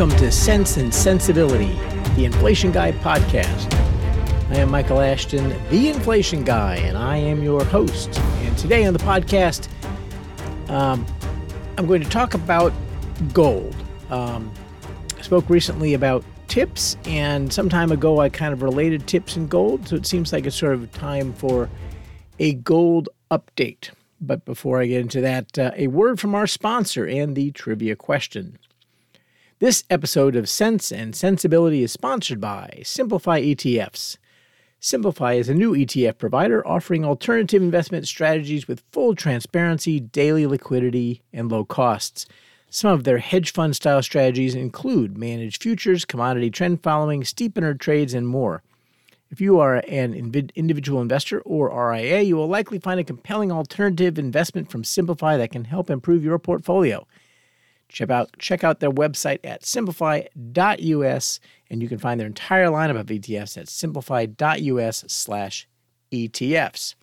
Welcome to Sense and Sensibility, the Inflation Guy podcast. I am Michael Ashton, the Inflation Guy, and I am your host. And today on the podcast, I'm going to talk about gold. I spoke recently about tips, and some time ago I kind of related tips and gold, so it seems like it's sort of time for a gold update. But before I get into that, a word from our sponsor and the trivia question. This episode of Sense and Sensibility is sponsored by Simplify ETFs. Simplify is a new ETF provider offering alternative investment strategies with full transparency, daily liquidity, and low costs. Some of their hedge fund-style strategies include managed futures, commodity trend following, steepener trades, and more. If you are an individual investor or RIA, you will likely find a compelling alternative investment from Simplify that can help improve your portfolio. Check out their website at simplify.us, and you can find their entire lineup of ETFs at simplify.us/ETFs.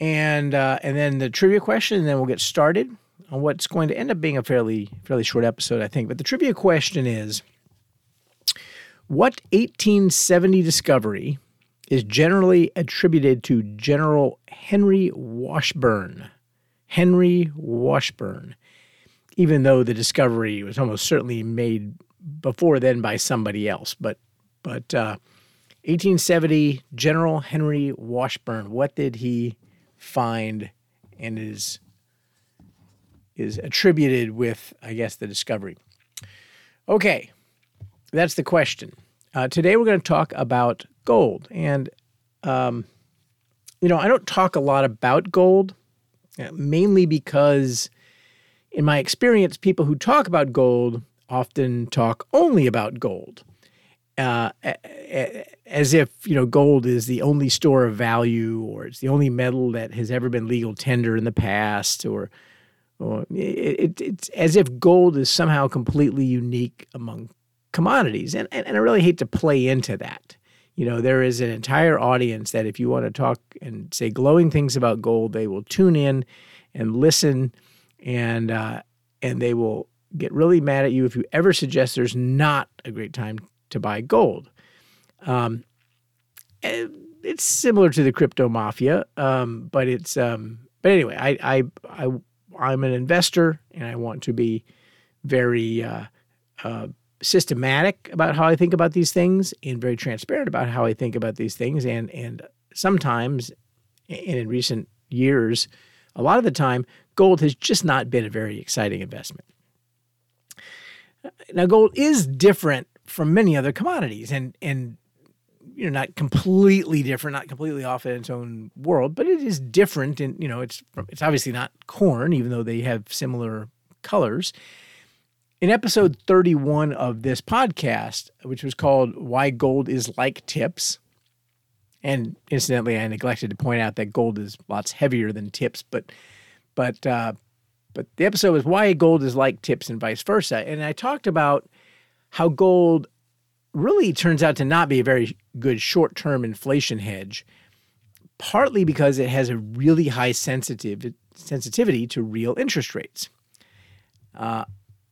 And then the trivia question, and then we'll get started on what's going to end up being a fairly short episode, I think. But the trivia question is, what 1870 discovery is generally attributed to General Henry Washburn? Even though the discovery was almost certainly made before then by somebody else. But 1870, General Henry Washburn, what did he find and is attributed with, I guess, the discovery? Okay. That's the question. Today we're going to talk about gold. And, I don't talk a lot about gold, mainly because in my experience, people who talk about gold often talk only about gold, as if, gold is the only store of value, or it's the only metal that has ever been legal tender in the past, or it's as if gold is somehow completely unique among commodities. And I really hate to play into that. There is an entire audience that if you want to talk and say glowing things about gold, they will tune in and listen, and they will get really mad at you if you ever suggest there's not a great time to buy gold. It's similar to the crypto mafia, but anyway, I'm an investor, and I want to be very systematic about how I think about these things, and very transparent about how I think about these things. And sometimes, and in recent years, a lot of the time, gold has just not been a very exciting investment. Now, gold is different from many other commodities, and not completely different, not completely off in its own world, but it is different. And it's obviously not corn, even though they have similar colors. In episode 31 of this podcast, which was called Why Gold is Like Tips, and incidentally, I neglected to point out that gold is lots heavier than tips, but the episode was Why Gold is Like Tips and Vice Versa, and I talked about how gold really turns out to not be a very good short-term inflation hedge, partly because it has a really high sensitivity to real interest rates.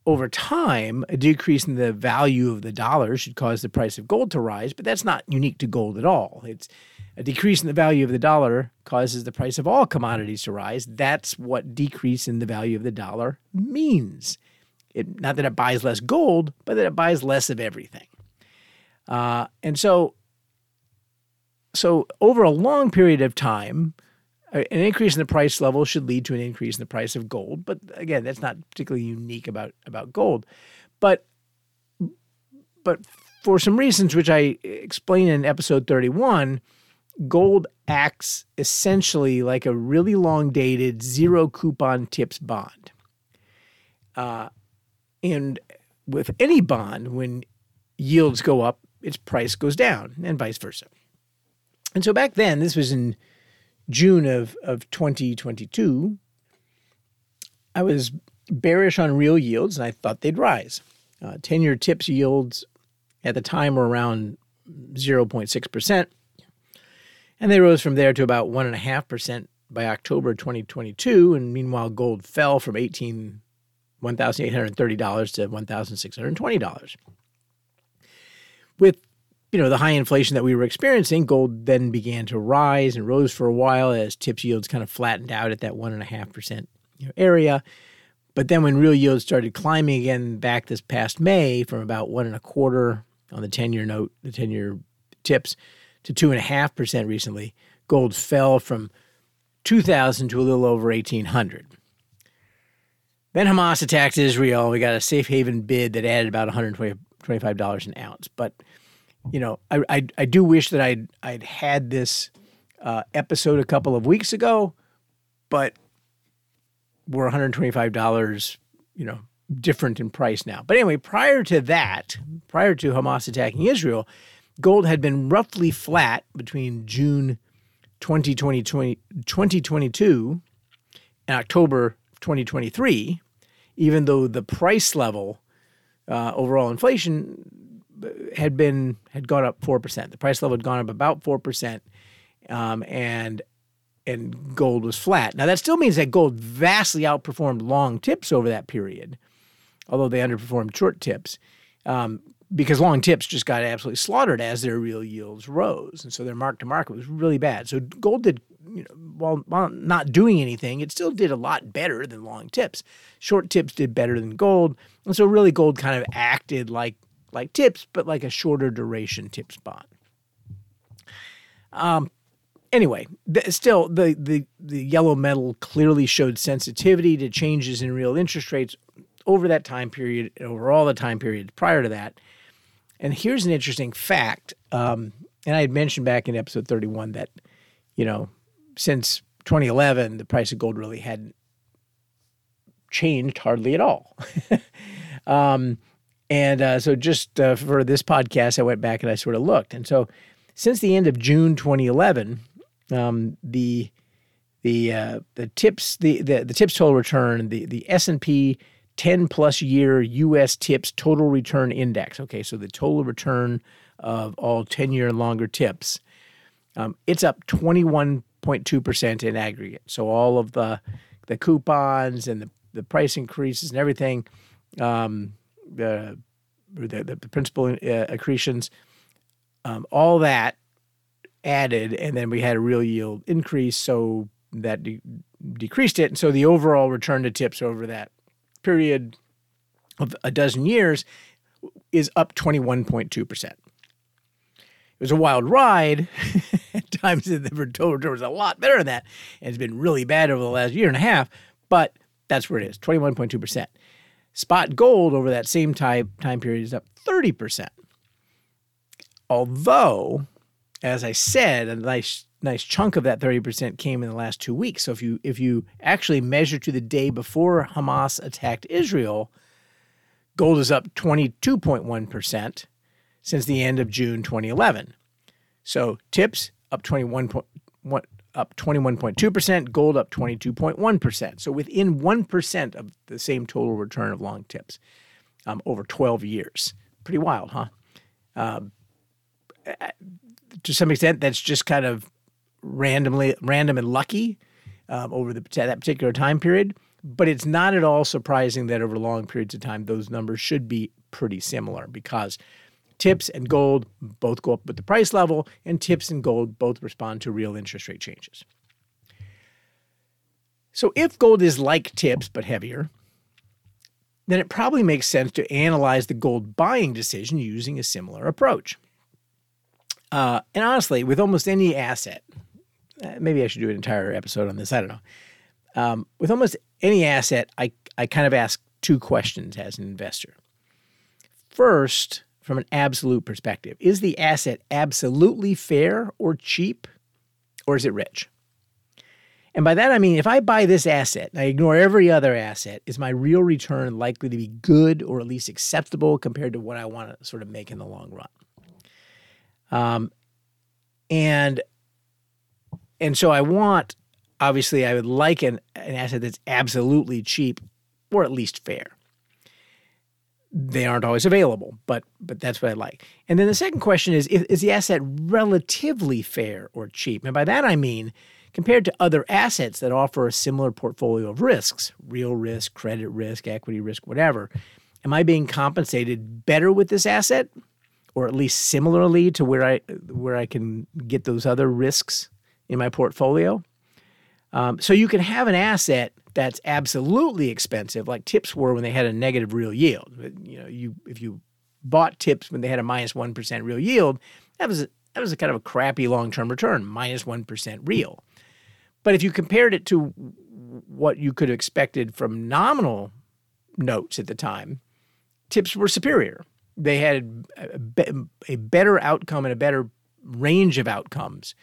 Over time, a decrease in the value of the dollar should cause the price of gold to rise, but that's not unique to gold at all. It's a decrease in the value of the dollar causes the price of all commodities to rise. That's what decrease in the value of the dollar means. Not that it buys less gold, but that it buys less of everything. And so over a long period of time, an increase in the price level should lead to an increase in the price of gold. But again, that's not particularly unique about gold. But for some reasons, which I explain in episode 31, gold acts essentially like a really long-dated zero-coupon TIPS bond. And with any bond, when yields go up, its price goes down, and vice versa. And so back then, this was in June of 2022, I was bearish on real yields, and I thought they'd rise. 10-year TIPS yields at the time were around 0.6%, and they rose from there to about 1.5% by October 2022, and meanwhile, gold fell from 18 $1,830 to $1,620. With the high inflation that we were experiencing, gold then began to rise and rose for a while as TIPS yields kind of flattened out at that 1.5% area. But then when real yields started climbing again back this past May from about 1.25% on the 10-year note, the 10-year TIPS, to 2.5% recently, gold fell from 2,000 to a little over 1,800. Then Hamas attacked Israel. We got a safe haven bid that added about $125 an ounce, but I do wish that I'd had this episode a couple of weeks ago, but we're $125, different in price now. But anyway, prior to Hamas attacking Israel, gold had been roughly flat between June 2022 and October 2023, even though the price level, overall inflation, had gone up 4%. The price level had gone up about 4%, and gold was flat. Now that still means that gold vastly outperformed long TIPS over that period, although they underperformed short TIPS, because long TIPS just got absolutely slaughtered as their real yields rose, and so their mark to market was really bad. So gold did, while not doing anything, it still did a lot better than long TIPS. Short TIPS did better than gold, and so really gold kind of acted like TIPS, but like a shorter duration TIPS bond. Anyway, still, the yellow metal clearly showed sensitivity to changes in real interest rates over that time period, over all the time periods prior to that. And here's an interesting fact, and I had mentioned back in episode 31 that, since 2011, the price of gold really hadn't changed hardly at all. So just for this podcast, I went back and I sort of looked. And so since the end of June 2011, the TIPS, the TIPS total return, the S&P 10 plus year U.S. tips total return index. Okay, so the total return of all 10-year and longer TIPS, it's up 21.2% in aggregate. So all of the coupons and the price increases and everything, the principal accretions, all that added, and then we had a real yield increase, so that decreased it. And so the overall return to TIPS over that period of a dozen years is up 21.2%. It was a wild ride. At times the total return was a lot better than that, and it's been really bad over the last year and a half, but that's where it is, 21.2%. Spot gold over that same time period is up 30%. Although, as I said, a nice chunk of that 30% came in the last 2 weeks. So if you actually measure to the day before Hamas attacked Israel, gold is up 22.1% since the end of June 2011. So TIPS up 21.2%, gold up 22.1%. So within 1% of the same total return of long TIPS over 12 years. Pretty wild, huh? To some extent, that's just kind of random and lucky over that particular time period. But it's not at all surprising that over long periods of time, those numbers should be pretty similar, because TIPS and gold both go up with the price level, and TIPS and gold both respond to real interest rate changes. So if gold is like TIPS but heavier, then it probably makes sense to analyze the gold buying decision using a similar approach. And honestly, with almost any asset, maybe I should do an entire episode on this, I don't know. With almost any asset, I kind of ask two questions as an investor. First, from an absolute perspective, is the asset absolutely fair or cheap, or is it rich? And by that, I mean, if I buy this asset and I ignore every other asset, is my real return likely to be good or at least acceptable compared to what I want to sort of make in the long run? And so I want, obviously, I would like an asset that's absolutely cheap or at least fair. They aren't always available, but that's what I like. And then the second question is the asset relatively fair or cheap? And by that I mean, compared to other assets that offer a similar portfolio of risks, real risk, credit risk, equity risk, whatever. Am I being compensated better with this asset, or at least similarly to where I can get those other risks in my portfolio? So you can have an asset that's absolutely expensive, like TIPS were when they had a negative real yield. You know, if you bought TIPS when they had a minus 1% real yield, that was a kind of a crappy long-term return, minus 1% real. But if you compared it to what you could have expected from nominal notes at the time, TIPS were superior. They had a better outcome and a better range of outcomes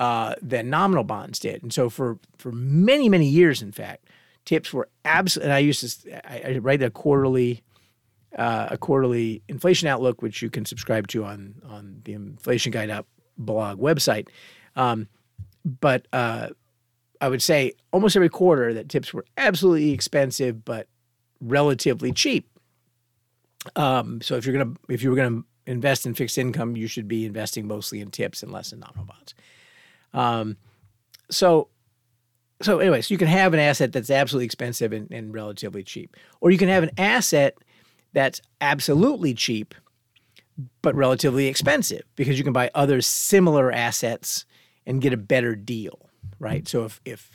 than nominal bonds did. And so for many, many years, in fact, TIPS were absolutely, and I used to, I write a quarterly inflation outlook, which you can subscribe to on the Inflation Guide blog website. But I would say almost every quarter that TIPS were absolutely expensive, but relatively cheap. So if you were gonna invest in fixed income, you should be investing mostly in TIPS and less in nominal bonds. So you can have an asset that's absolutely expensive and relatively cheap, or you can have an asset that's absolutely cheap, but relatively expensive, because you can buy other similar assets and get a better deal, right? So if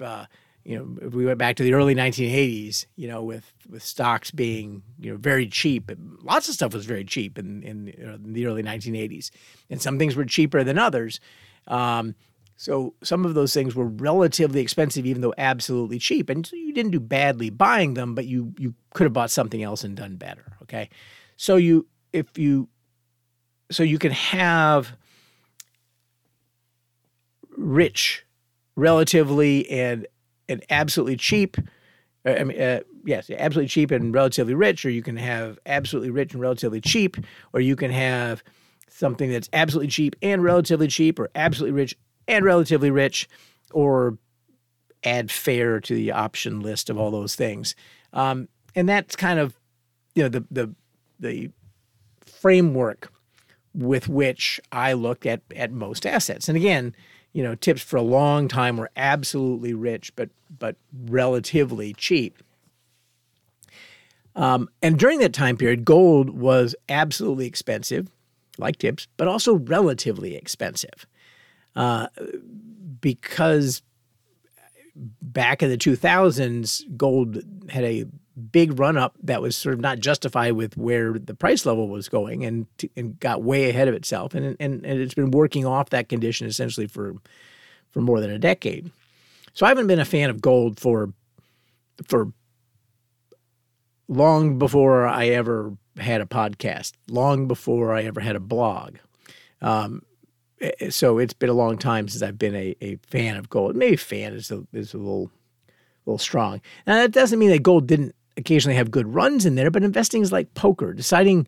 we went back to the early 1980s, with stocks being very cheap, lots of stuff was very cheap in the early 1980s, and some things were cheaper than others. So some of those things were relatively expensive, even though absolutely cheap. And so you didn't do badly buying them, but you could have bought something else and done better. Okay. So you can have rich, relatively and absolutely cheap. Absolutely cheap and relatively rich, or you can have absolutely rich and relatively cheap, or you can have something that's absolutely cheap and relatively cheap, or absolutely rich and relatively rich, or add fair to the option list of all those things. And that's kind of the framework with which I look at most assets. And again, TIPS for a long time were absolutely rich, but relatively cheap. And during that time period, gold was absolutely expensive, like TIPS, but also relatively expensive. Because back in the 2000s, gold had a big run-up that was sort of not justified with where the price level was going, and got way ahead of itself. And it's been working off that condition essentially for more than a decade. So I haven't been a fan of gold for long before I ever had a podcast, long before I ever had a blog. So it's been a long time since I've been a fan of gold. Maybe fan is a little strong. Now, that doesn't mean that gold didn't occasionally have good runs in there, but investing is like poker. Deciding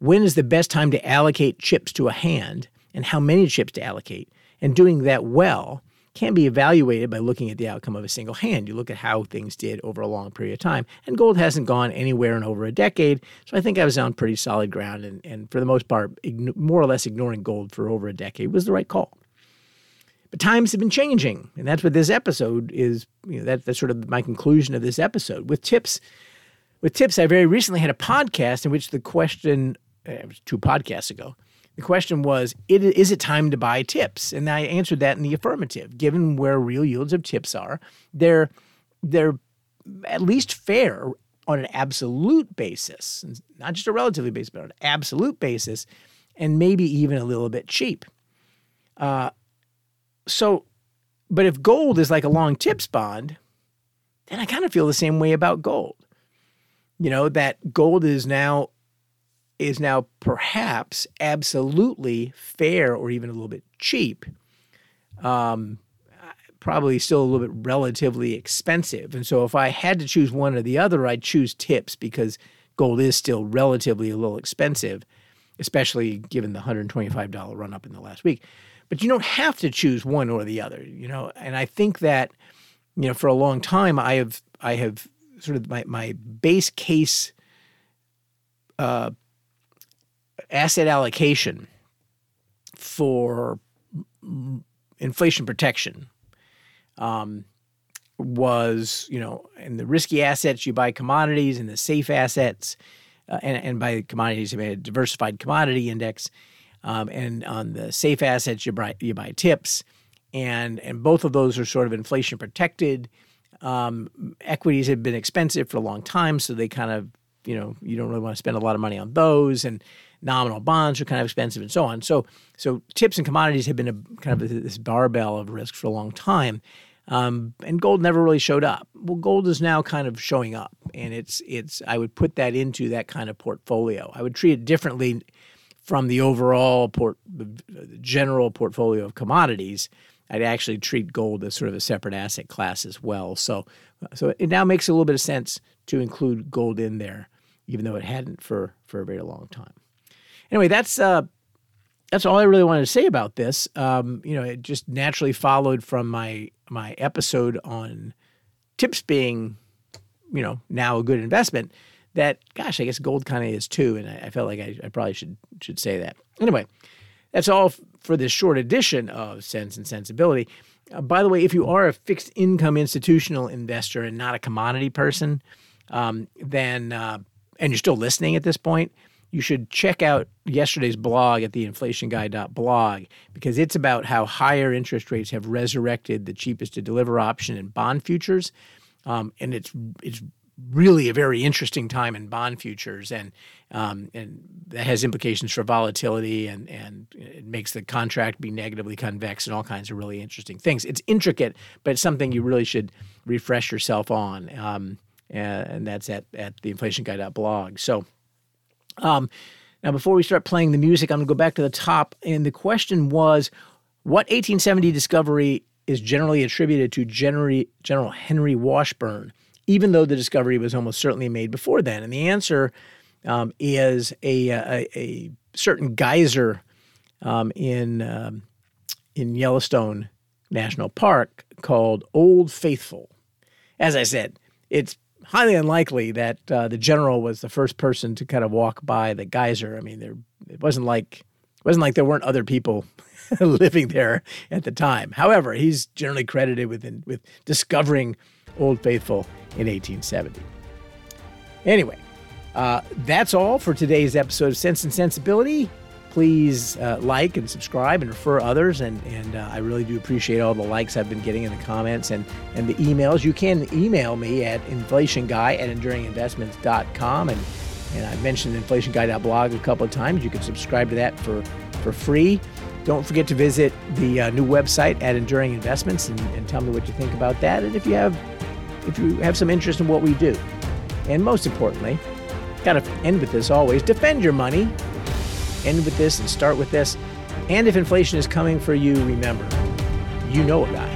when is the best time to allocate chips to a hand and how many chips to allocate, and doing that well, can be evaluated by looking at the outcome of a single hand. You look at how things did over a long period of time, and gold hasn't gone anywhere in over a decade, so I think I was on pretty solid ground, and for the most part, more or less ignoring gold for over a decade was the right call. But times have been changing, and that's what this episode is, that's sort of my conclusion of this episode. With TIPS, I very recently had a podcast in which the question, it was 2 podcasts ago, the question was, is it time to buy TIPS? And I answered that in the affirmative. Given where real yields of TIPS are, they're at least fair on an absolute basis, not just a relatively basis, but on an absolute basis, and maybe even a little bit cheap. But if gold is like a long TIPS bond, then I kind of feel the same way about gold. That gold is now perhaps absolutely fair or even a little bit cheap, probably still a little bit relatively expensive. And so if I had to choose one or the other, I'd choose TIPS, because gold is still relatively a little expensive, especially given the $125 run-up in the last week. But you don't have to choose one or the other, And I think that, for a long time, I have sort of my base case asset allocation for inflation protection was, you know, in the risky assets, you buy commodities, in the safe assets, and by commodities, you buy a diversified commodity index. And on the safe assets, you buy TIPS. And both of those are sort of inflation protected. Equities have been expensive for a long time, so they kind of, you know, you don't really want to spend a lot of money on those. And nominal bonds are kind of expensive and so on. So TIPS and commodities have been a kind of this barbell of risk for a long time. And gold never really showed up. Well, gold is now kind of showing up, and it's I would put that into that kind of portfolio. I would treat it differently from the overall general portfolio of commodities. I'd actually treat gold as sort of a separate asset class as well. So it now makes a little bit of sense to include gold in there, even though it hadn't for a very long time. Anyway, that's all I really wanted to say about this. You know, it just naturally followed from my episode on TIPS being, you know, now a good investment. That, gosh, I guess gold kind of is too, and I felt like I probably should say that. Anyway, that's all for this short edition of Sense and Sensibility. By the way, if you are a fixed income institutional investor and not a commodity person, then and you're still listening at this point, you should check out yesterday's blog at the inflationguide.blog, because it's about how higher interest rates have resurrected the cheapest to deliver option in bond futures, and it's really a very interesting time in bond futures, and that has implications for volatility, and it makes the contract be negatively convex and all kinds of really interesting things. It's intricate, but it's something you really should refresh yourself on, and that's at the inflationguide.blog. So now before we start playing the music, I'm going to go back to the top, and the question was, what 1870 discovery is generally attributed to General Henry Washburn, even though the discovery was almost certainly made before then? And the answer is a certain geyser in Yellowstone National Park called Old Faithful. As I said, it's highly unlikely that the general was the first person to kind of walk by the geyser. I mean, it wasn't like there weren't other people living there at the time. However, he's generally credited with discovering Old Faithful in 1870. Anyway, that's all for today's episode of Sense and Sensibility. Please like and subscribe and refer others. And I really do appreciate all the likes I've been getting in the comments and the emails. You can email me at inflationguy@enduringinvestments.com. And I mentioned inflationguy.blog a couple of times. You can subscribe to that for free. Don't forget to visit the new website at Enduring Investments and tell me what you think about that, and if you have some interest in what we do. And most importantly, got to end with this always: defend your money, end with this and start with this. And if inflation is coming for you, remember, you know a guy.